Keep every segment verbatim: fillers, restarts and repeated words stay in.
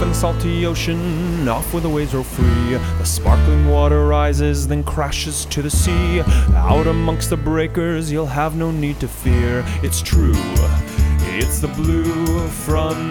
off in the salty ocean, off where the waves roll free. The sparkling water rises, then crashes to the sea. Out amongst the breakers, you'll have no need to fear. It's true, it's the Blue Frontier.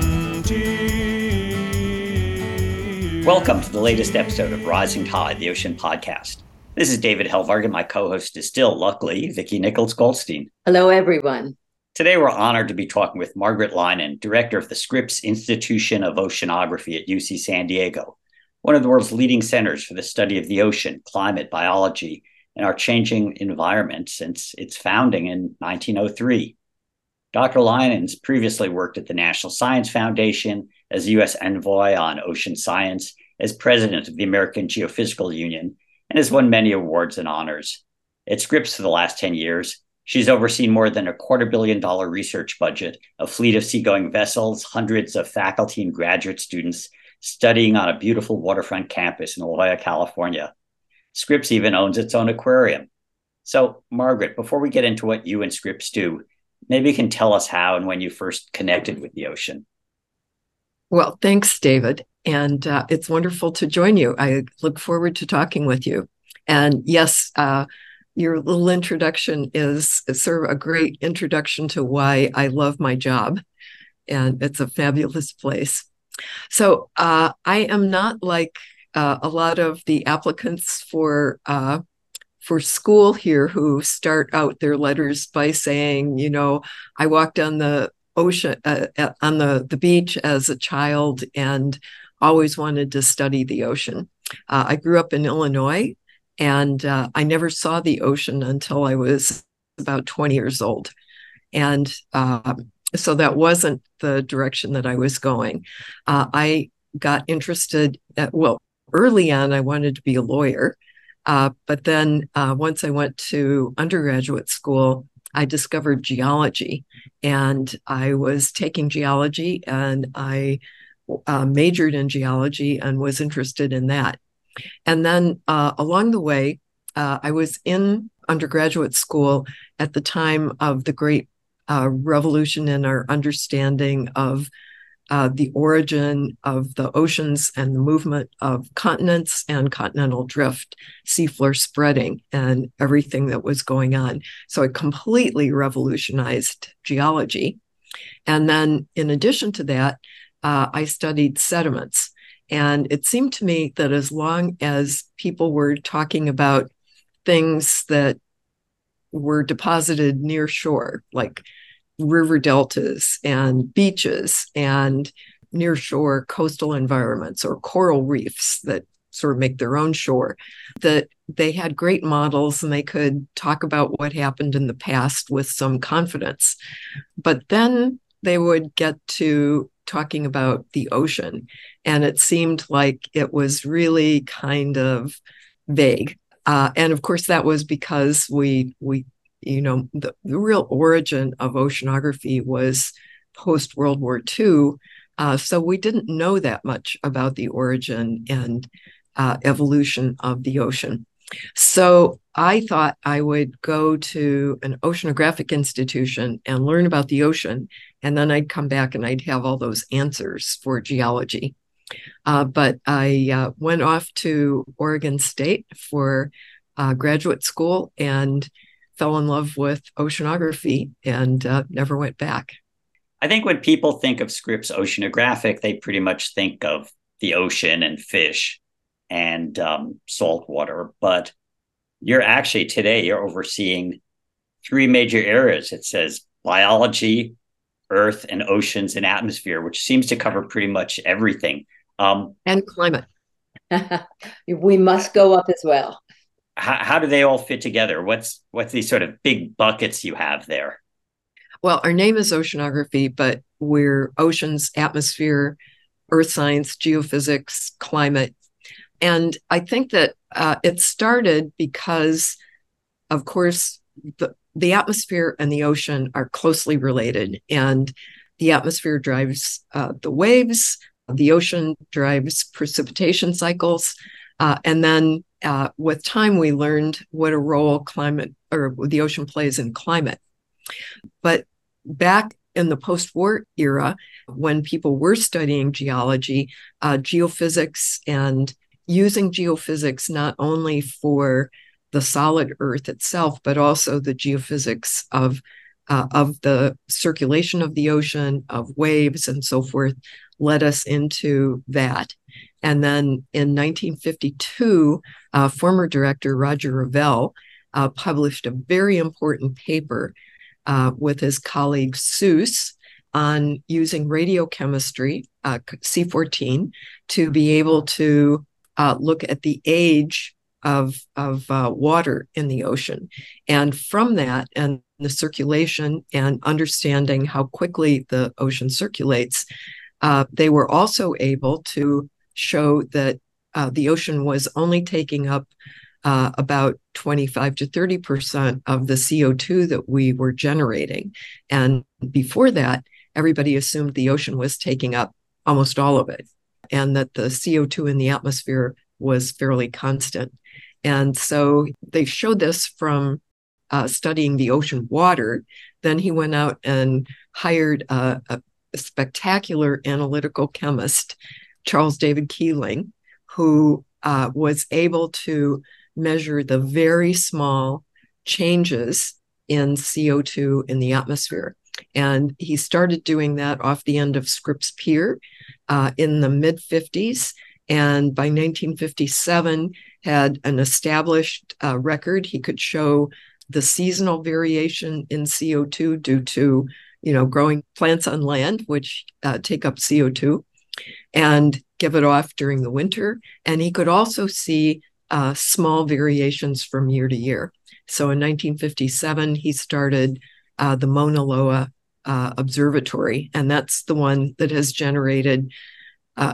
Welcome to the latest episode of Rising Tide, the Ocean Podcast. This is David Helvarg, and my co-host is still, luckily, Vicki Nichols Goldstein. Hello, everyone. Today, we're honored to be talking with Margaret Leinen, director of the Scripps Institution of Oceanography at U C San Diego, one of the world's leading centers for the study of the ocean, climate, biology, and our changing environment since its founding in nineteen oh three. Doctor Leinen's previously worked at the National Science Foundation as U S envoy on ocean science, as president of the American Geophysical Union, and has won many awards and honors. At Scripps for the last ten years, she's overseen more than a quarter billion dollar research budget, a fleet of seagoing vessels, hundreds of faculty and graduate students studying on a beautiful waterfront campus in La Jolla, California. Scripps even owns its own aquarium. So, Margaret, before we get into what you and Scripps do, maybe you can tell us how and when you first connected with the ocean. Well, thanks, David. And uh, it's wonderful to join you. I look forward to talking with you. And yes, uh, your little introduction is sort of a great introduction to why I love my job, and it's a fabulous place. So uh, I am not like uh, a lot of the applicants for uh, for school here who start out their letters by saying, you know, I walked on the ocean uh, on the, the beach as a child and always wanted to study the ocean. Uh, I grew up in Illinois. And uh, I never saw the ocean until I was about twenty years old. And uh, so that wasn't the direction that I was going. Uh, I got interested, at, well, early on, I wanted to be a lawyer. Uh, but then uh, once I went to undergraduate school, I discovered geology. And I was taking geology, and I uh, majored in geology and was interested in that. And then uh, along the way, uh, I was in undergraduate school at the time of the great uh, revolution in our understanding of uh, the origin of the oceans and the movement of continents and continental drift, seafloor spreading, and everything that was going on. So it completely revolutionized geology. And then in addition to that, uh, I studied sediments. And it seemed to me that as long as people were talking about things that were deposited near shore, like river deltas and beaches and near shore coastal environments or coral reefs that sort of make their own shore, that they had great models and they could talk about what happened in the past with some confidence. But then they would get to talking about the ocean, and it seemed like it was really kind of vague. Uh, and of course, that was because we, we, you know, the, the real origin of oceanography was post World War Two, uh, so we didn't know that much about the origin and uh, evolution of the ocean. So I thought I would go to an oceanographic institution and learn about the ocean, and then I'd come back and I'd have all those answers for geology. Uh, but I uh, went off to Oregon State for uh, graduate school and fell in love with oceanography and uh, never went back. I think when people think of Scripps Oceanographic, they pretty much think of the ocean and fish and um, salt water. But you're actually today, you're overseeing three major areas. It says biology, earth, and oceans and atmosphere, which seems to cover pretty much everything. Um, and climate. We must go up as well. How, how do they all fit together? What's, what's these sort of big buckets you have there? Well, our name is oceanography, but we're oceans, atmosphere, earth science, geophysics, climate. And I think that uh, it started because, of course, the, the atmosphere and the ocean are closely related. And the atmosphere drives uh, the waves, the ocean drives precipitation cycles. Uh, and then uh, with time, we learned what a role climate or the ocean plays in climate. But back in the post-war era, when people were studying geology, uh, geophysics, and using geophysics not only for the solid Earth itself, but also the geophysics of uh, of the circulation of the ocean, of waves, and so forth, led us into that. And then in nineteen fifty-two, uh, former director Roger Revelle uh, published a very important paper uh, with his colleague Seuss on using radiochemistry, uh, C fourteen, to be able to uh, look at the age of, of uh, water in the ocean. And from that and the circulation and understanding how quickly the ocean circulates, uh, they were also able to show that uh, the ocean was only taking up uh, about twenty-five to thirty percent of the C O two that we were generating. And before that, everybody assumed the ocean was taking up almost all of it, and that the C O two in the atmosphere was fairly constant. And so they showed this from uh, studying the ocean water. Then he went out and hired a, a spectacular analytical chemist, Charles David Keeling, who uh, was able to measure the very small changes in C O two in the atmosphere. And he started doing that off the end of Scripps Pier uh, in the mid fifties. And by nineteen fifty-seven, had an established uh, record. He could show the seasonal variation in C O two due to, you know, growing plants on land, which uh, take up C O two. And give it off during the winter. And he could also see uh, small variations from year to year. So in nineteen fifty-seven, he started uh, the Mauna Loa uh, Observatory, and that's the one that has generated uh,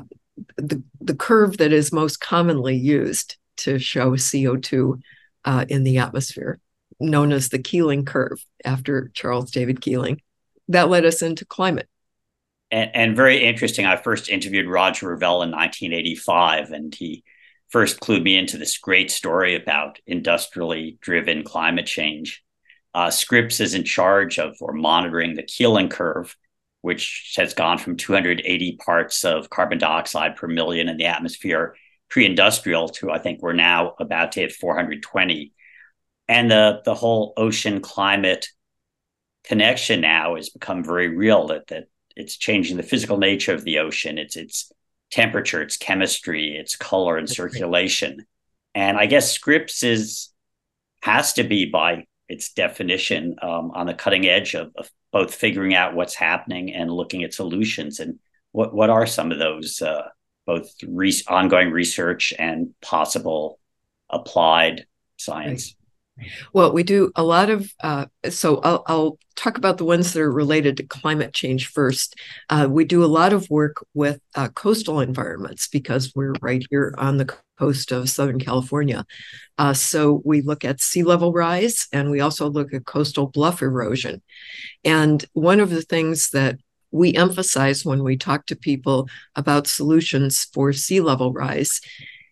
the, the curve that is most commonly used to show C O two uh, in the atmosphere, known as the Keeling Curve, after Charles David Keeling. That led us into climate. And, and very interesting. I first interviewed Roger Revelle in nineteen eighty-five, and he first clued me into this great story about industrially driven climate change. Uh, Scripps is in charge of or monitoring the Keeling Curve, which has gone from two hundred eighty parts of carbon dioxide per million in the atmosphere pre-industrial to, I think, we're now about to hit four hundred twenty. And the, the whole ocean climate connection now has become very real, that that it's changing the physical nature of the ocean, its its temperature, its chemistry, its color and circulation. And I guess Scripps is has to be, by its definition, um, on the cutting edge of, of both figuring out what's happening and looking at solutions. And what, what are some of those uh, both re- ongoing research and possible applied science? Right. Well, we do a lot of, uh, so I'll, I'll talk about the ones that are related to climate change first. Uh, we do a lot of work with uh, coastal environments because we're right here on the coast of Southern California. Uh, so we look at sea level rise, and we also look at coastal bluff erosion. And one of the things that we emphasize when we talk to people about solutions for sea level rise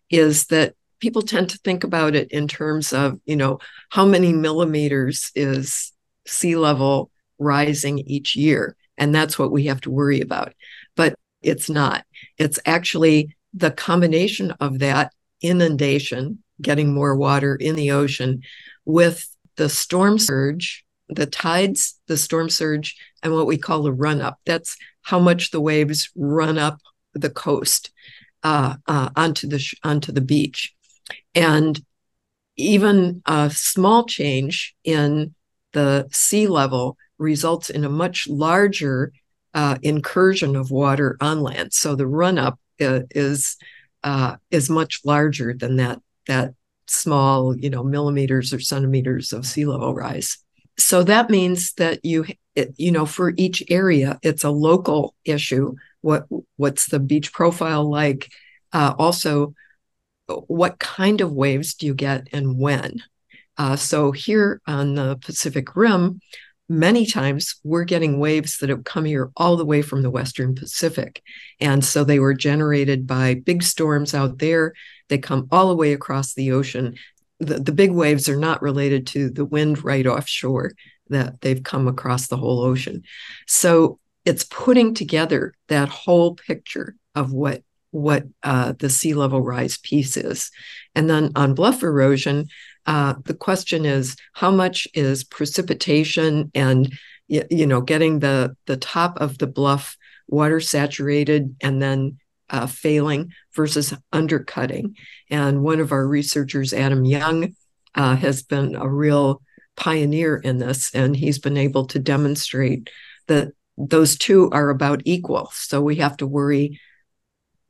is that people tend to think about it in terms of, you know, how many millimeters is sea level rising each year? And that's what we have to worry about. But it's not. It's actually the combination of that inundation, getting more water in the ocean, with the storm surge, the tides, the storm surge, and what we call the run up. That's how much the waves run up the coast uh, uh, onto the sh- onto the beach. And even a small change in the sea level results in a much larger uh, incursion of water on land. So the run-up uh, is uh, is much larger than that that small, you know, millimeters or centimeters of sea level rise. So that means that you it, you know for each area, it's a local issue. What what's the beach profile like? Uh, also. What kind of waves do you get and when? Uh, so here on the Pacific Rim, many times we're getting waves that have come here all the way from the Western Pacific. And so they were generated by big storms out there. They come all the way across the ocean. The, the big waves are not related to the wind right offshore. that they've come across the whole ocean. So it's putting together that whole picture of what what uh, the sea level rise piece is. And then on bluff erosion, uh, the question is, how much is precipitation and, you know, getting the, the top of the bluff water saturated and then uh, failing versus undercutting? And one of our researchers, Adam Young, uh, has been a real pioneer in this, and he's been able to demonstrate that those two are about equal. So we have to worry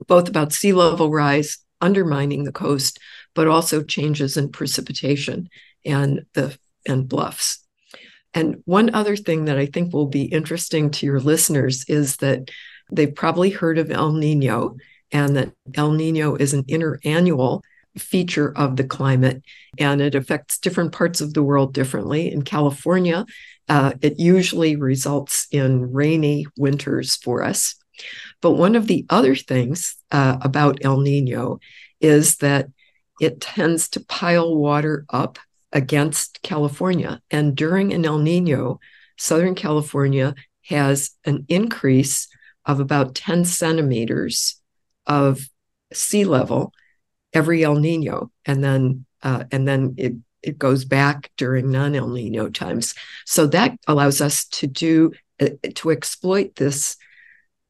both about sea level rise undermining the coast, but also changes in precipitation and the and bluffs. And one other thing that I think will be interesting to your listeners is that they've probably heard of El Nino, and that El Nino is an interannual feature of the climate, and it affects different parts of the world differently. In California, uh, it usually results in rainy winters for us. But one of the other things uh, about El Nino is that it tends to pile water up against California. And during an El Nino, Southern California has an increase of about ten centimeters of sea level every El Nino. And then uh, and then it, it goes back during non-El Nino times. So that allows us to do, uh, to exploit this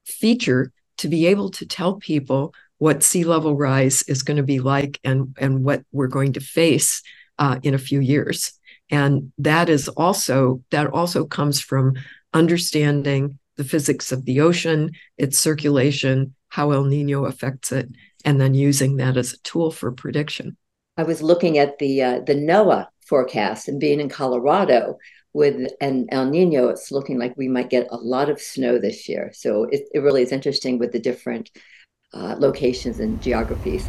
feature to be able to tell people what sea level rise is going to be like and, and what we're going to face uh, in a few years. And that is also, that also comes from understanding the physics of the ocean, its circulation, how El Nino affects it, and then using that as a tool for prediction. I was looking at the uh, the NOAA forecast, and being in Colorado with an El Nino, it's looking like we might get a lot of snow this year. So it, it really is interesting with the different uh, locations and geographies.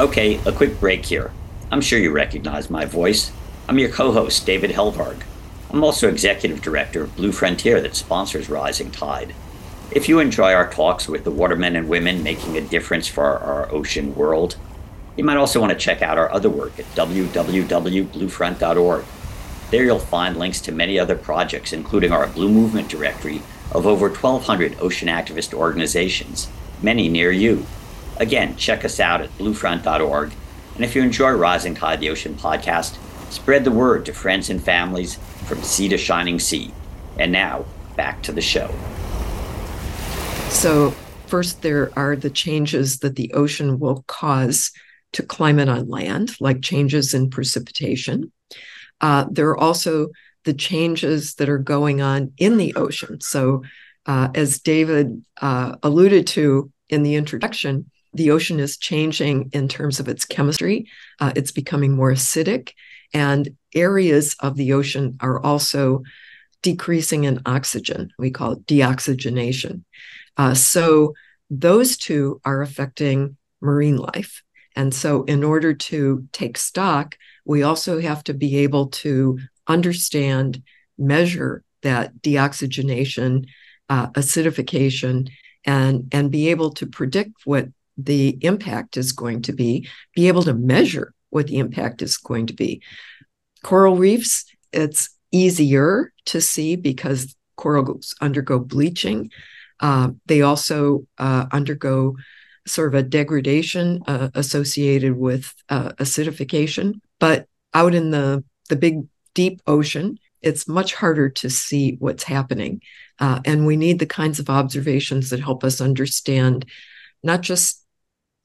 Okay, a quick break here. I'm sure you recognize my voice. I'm your co-host, David Helvarg. I'm also executive director of Blue Frontier that sponsors Rising Tide. If you enjoy our talks with the watermen and women making a difference for our, our ocean world, you might also want to check out our other work at w w w dot blue front dot org. There you'll find links to many other projects, including our Blue Movement directory of over twelve hundred ocean activist organizations, many near you. Again, check us out at blue front dot org. And if you enjoy Rising Tide, the Ocean podcast, spread the word to friends and families from sea to shining sea. And now, back to the show. So first, there are the changes that the ocean will cause to climate on land, like changes in precipitation. Uh, there are also the changes that are going on in the ocean. So uh, as David uh, alluded to in the introduction, the ocean is changing in terms of its chemistry. Uh, it's becoming more acidic, and areas of the ocean are also decreasing in oxygen. We call it deoxygenation. Uh, so those two are affecting marine life. And so in order to take stock, we also have to be able to understand, measure that deoxygenation, uh, acidification, and, and be able to predict what the impact is going to be, be able to measure what the impact is going to be. Coral reefs, it's easier to see because corals undergo bleaching. Uh, they also uh, undergo sort of a degradation uh, associated with uh, acidification. But out in the, the big, deep ocean, it's much harder to see what's happening. Uh, and we need the kinds of observations that help us understand not just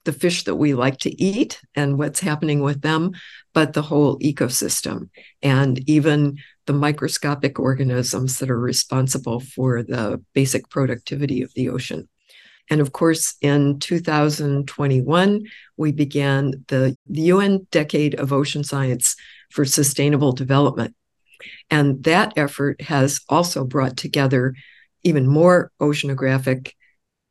the fish that we like to eat and what's happening with them, but the whole ecosystem and even the microscopic organisms that are responsible for the basic productivity of the ocean. And of course, in two thousand twenty-one, we began the, the U N Decade of Ocean Science for Sustainable Development. And that effort has also brought together even more oceanographic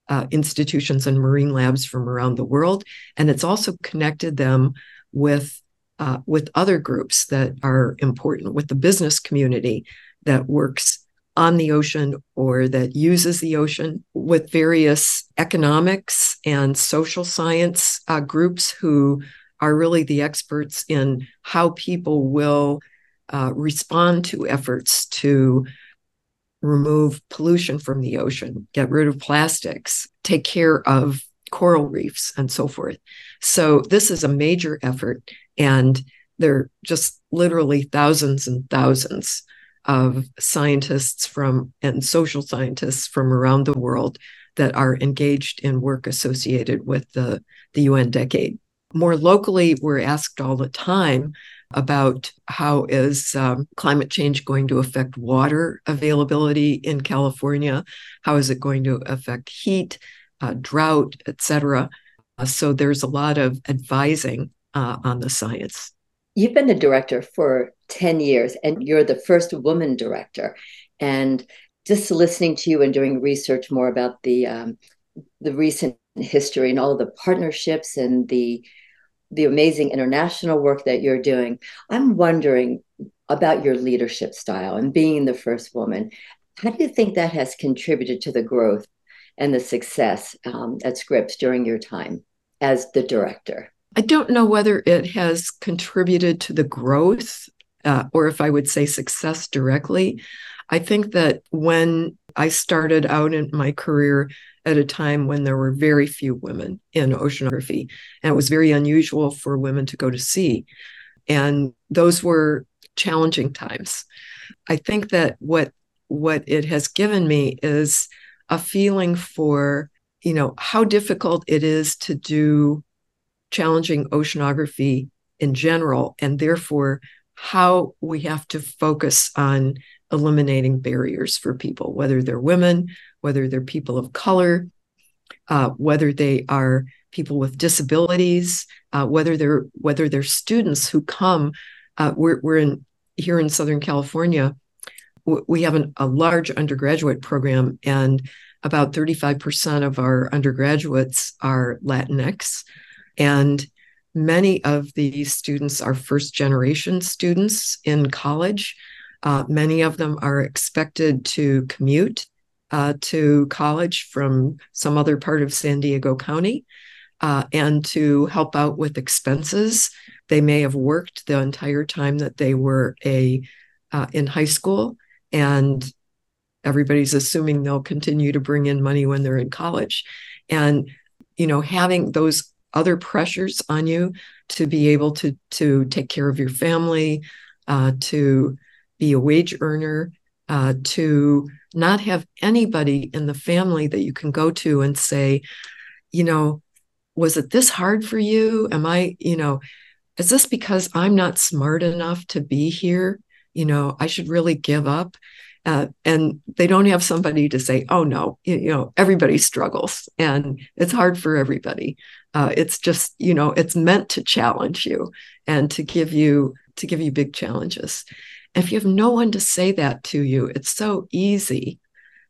uh, institutions and marine labs from around the world. And it's also connected them with, uh, with other groups that are important, with the business community that works on the ocean or that uses the ocean, with various economics and social science uh, groups who are really the experts in how people will uh, respond to efforts to remove pollution from the ocean, get rid of plastics, take care of coral reefs, and so forth. So this is a major effort, and there are just literally thousands and thousands of scientists from and social scientists from around the world that are engaged in work associated with the, the U N decade. More locally, we're asked all the time about how is um, climate change going to affect water availability in California? How is it going to affect heat, uh, drought, et cetera? Uh, so there's a lot of advising uh, on the science. You've been a director for ten years, and you're the first woman director. And just listening to you and doing research more about the um, the recent history and all of the partnerships and the the amazing international work that you're doing, I'm wondering about your leadership style and being the first woman. How do you think that has contributed to the growth and the success um, at Scripps during your time as the director? I don't know whether it has contributed to the growth uh, or if I would say success directly. I think that when I started out in my career at a time when there were very few women in oceanography, and it was very unusual for women to go to sea. And those were challenging times. I think that what what it has given me is a feeling for, you know, how difficult it is to do challenging oceanography in general, and therefore how we have to focus on eliminating barriers for people, whether they're women, whether they're people of color, uh, whether they are people with disabilities, uh, whether they're whether they're students who come. Uh, we're we're in here in Southern California. We have an, a large undergraduate program, and about thirty-five percent of our undergraduates are Latinx, and many of these students are first generation students in college. Uh, many of them are expected to commute uh, to college from some other part of San Diego County uh, and to help out with expenses. They may have worked the entire time that they were a uh, in high school, and everybody's assuming they'll continue to bring in money when they're in college. And, you know, having those other pressures on you to be able to, to take care of your family, uh, to be a wage earner, uh, to not have anybody in the family that you can go to and say, you know, was it this hard for you? Am I, you know, is this because I'm not smart enough to be here? You know, I should really give up. Uh, and they don't have somebody to say, oh, no, you, you know, everybody struggles and it's hard for everybody. Uh, it's just, you know, it's meant to challenge you and to give you to give you big challenges. If you have no one to say that to you, it's so easy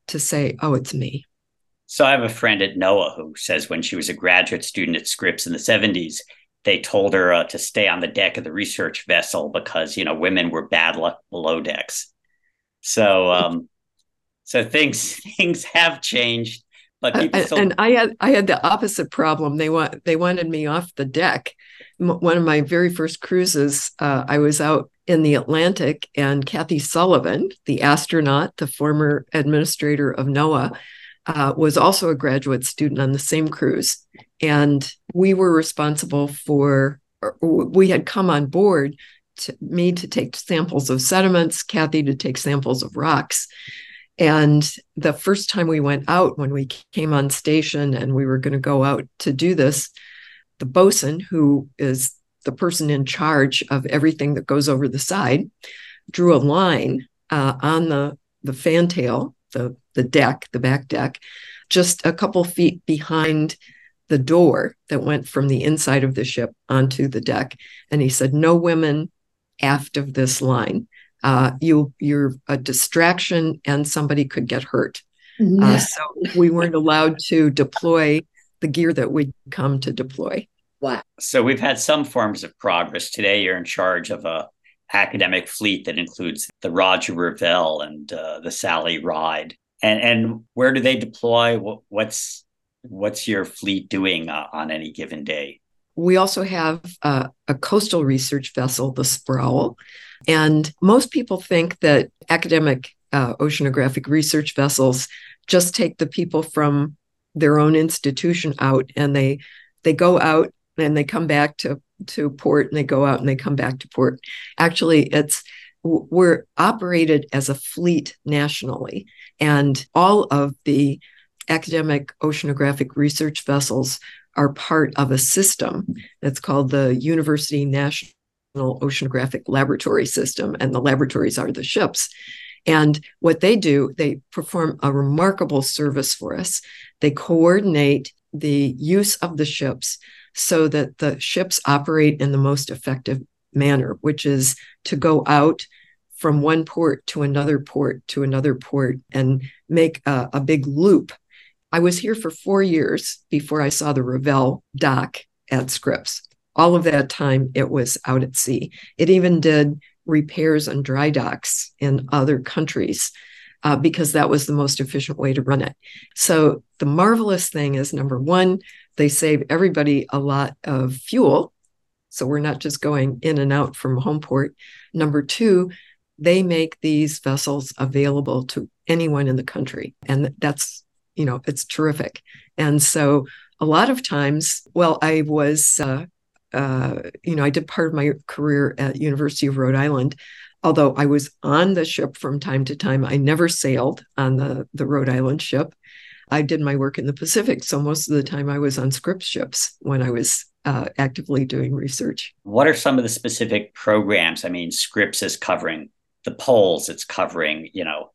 to say, oh, it's me. So I have a friend at NOAA who says when she was a graduate student at Scripps in the seventies, they told her uh, to stay on the deck of the research vessel because, you know, women were bad luck below decks. So um, so things things have changed. But people still- and I had I had the opposite problem. They want they wanted me off the deck. One of my very first cruises, uh, I was out in the Atlantic, and Kathy Sullivan, the astronaut, the former administrator of NOAA, uh, was also a graduate student on the same cruise. And we were responsible for, we had come on board, to, me to take samples of sediments, Kathy to take samples of rocks. And the first time we went out, when we came on station and we were going to go out to do this, the bosun, who is the person in charge of everything that goes over the side, drew a line uh, on the, the fantail, the, the deck, the back deck, just a couple feet behind the door that went from the inside of the ship onto the deck. And he said, no women aft of this line. Uh, you, you're a distraction and somebody could get hurt. No. Uh, so we weren't allowed to deploy the gear that we'd come to deploy. Wow. So we've had some forms of progress. Today, you're in charge of a academic fleet that includes the Roger Revelle and uh, the Sally Ride. And and where do they deploy? What's what's your fleet doing uh, on any given day? We also have uh, a coastal research vessel, the Sproul. And most people think that academic uh, oceanographic research vessels just take the people from their own institution out, and they they go out and they come back to, to port, and they go out and they come back to port. Actually, it's we're operated as a fleet nationally, and all of the academic oceanographic research vessels are part of a system that's called the University National Oceanographic Laboratory System, and the laboratories are the ships. And what they do, they perform a remarkable service for us. They coordinate the use of the ships so that the ships operate in the most effective manner, which is to go out from one port to another port to another port and make a, a big loop. I was here for four years before I saw the Revelle dock at Scripps. All of that time, it was out at sea. It even did repairs and dry docks in other countries uh, because that was the most efficient way to run it. So the marvelous thing is, number one, they save everybody a lot of fuel. So we're not just going in and out from home port. Number two, they make these vessels available to anyone in the country. And that's You know, it's terrific. And so a lot of times, well, I was, uh, uh, you know, I did part of my career at University of Rhode Island. Although I was on the ship from time to time, I never sailed on the, the Rhode Island ship. I did my work in the Pacific. So most of the time I was on Scripps ships when I was uh, actively doing research. What are some of the specific programs? I mean, Scripps is covering the poles, it's covering, you know,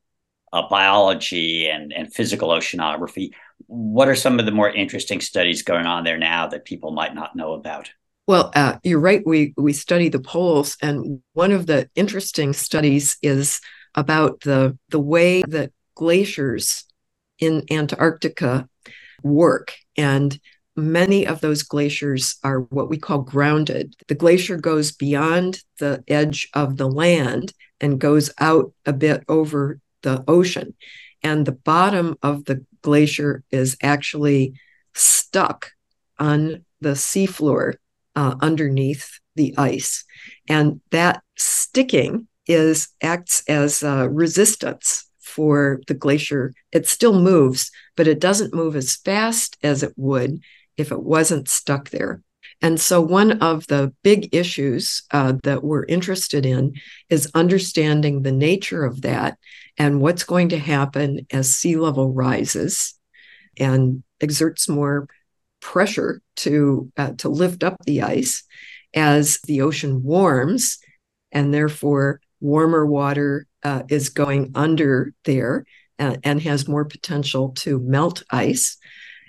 Uh, biology and, and physical oceanography. What are some of the more interesting studies going on there now that people might not know about? Well, uh, you're right. We we study the poles, and one of the interesting studies is about the the way that glaciers in Antarctica work. And many of those glaciers are what we call grounded. The glacier goes beyond the edge of the land and goes out a bit over the ocean, and the bottom of the glacier is actually stuck on the seafloor uh, underneath the ice. And that sticking is acts as uh, resistance for the glacier. It still moves, but it doesn't move as fast as it would if it wasn't stuck there. And so one of the big issues uh, that we're interested in is understanding the nature of that and what's going to happen as sea level rises and exerts more pressure to uh, to lift up the ice as the ocean warms, and therefore warmer water uh, is going under there and, and has more potential to melt ice.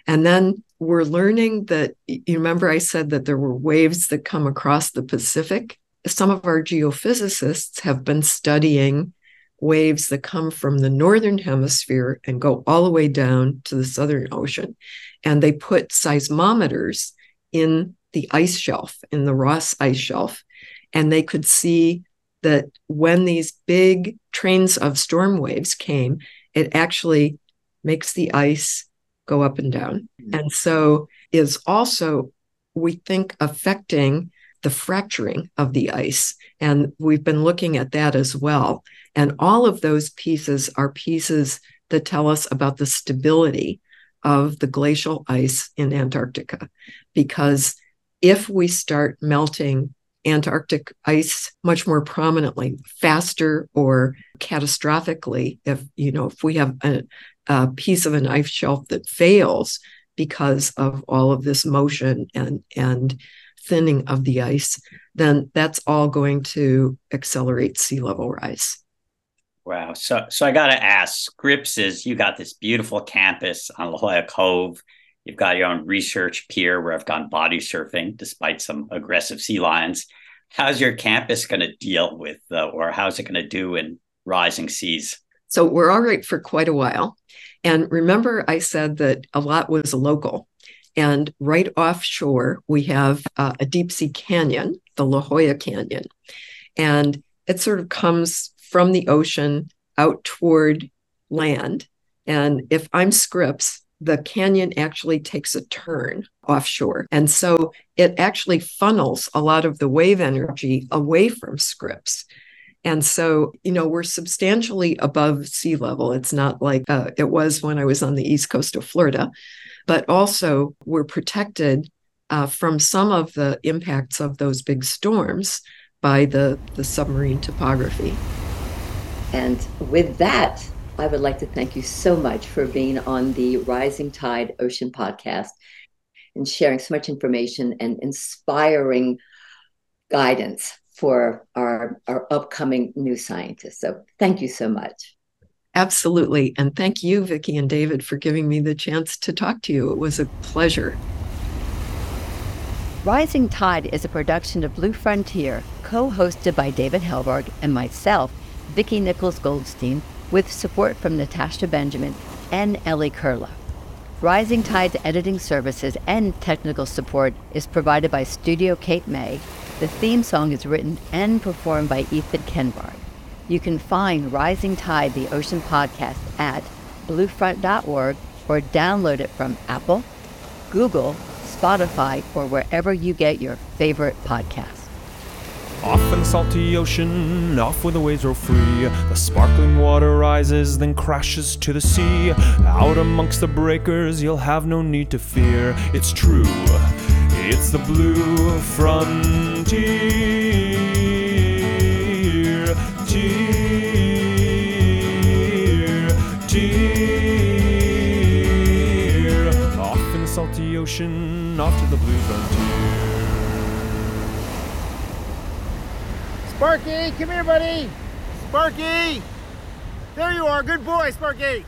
And then we're learning that, you remember I said that there were waves that come across the Pacific? Some of our geophysicists have been studying waves that come from the northern hemisphere and go all the way down to the southern ocean. And they put seismometers in the ice shelf, in the Ross Ice Shelf, and they could see that when these big trains of storm waves came, it actually makes the ice go up and down. And so is also, we think, affecting the fracturing of the ice. And we've been looking at that as well. And all of those pieces are pieces that tell us about the stability of the glacial ice in Antarctica. Because if we start melting Antarctic ice much more prominently, faster or catastrophically, if, you know, if we have a, a piece of an ice shelf that fails because of all of this motion and, and thinning of the ice, then that's all going to accelerate sea level rise. Wow. So, so I got to ask, Scripps is, you got this beautiful campus on La Jolla Cove. You've got your own research pier where I've gone body surfing, despite some aggressive sea lions. How's your campus going to deal with, uh, or how's it going to do in rising seas? So we're all right for quite a while. And remember, I said that a lot was local. And right offshore, we have uh, a deep sea canyon, the La Jolla Canyon. And it sort of comes from the ocean out toward land. And if I'm Scripps, the canyon actually takes a turn offshore. And so it actually funnels a lot of the wave energy away from Scripps. And so, you know, we're substantially above sea level. It's not like uh, it was when I was on the east coast of Florida, but also we're protected uh, from some of the impacts of those big storms by the, the submarine topography. And with that, I would like to thank you so much for being on the Rising Tide Ocean podcast and sharing so much information and inspiring guidance for our, our upcoming new scientists. So thank you so much. Absolutely. And thank you, Vicki and David, for giving me the chance to talk to you. It was a pleasure. Rising Tide is a production of Blue Frontier, co-hosted by David Helvarg and myself, Vicki Nichols Goldstein, with support from Natasha Benjamin and Ellie Curla. Rising Tide's editing services and technical support is provided by Studio Kate May. The theme song is written and performed by Ethan Kenbard. You can find Rising Tide, the Ocean Podcast, at blue front dot org or download it from Apple, Google, Spotify, or wherever you get your favorite podcasts. Off in the salty ocean, off where the waves roll free, the sparkling water rises, then crashes to the sea. Out amongst the breakers, you'll have no need to fear. It's true. It's the Blue Frontier, tier, tier. Off in the salty ocean, off to the Blue Frontier. Sparky, come here, buddy. Sparky! There you are. Good boy, Sparky.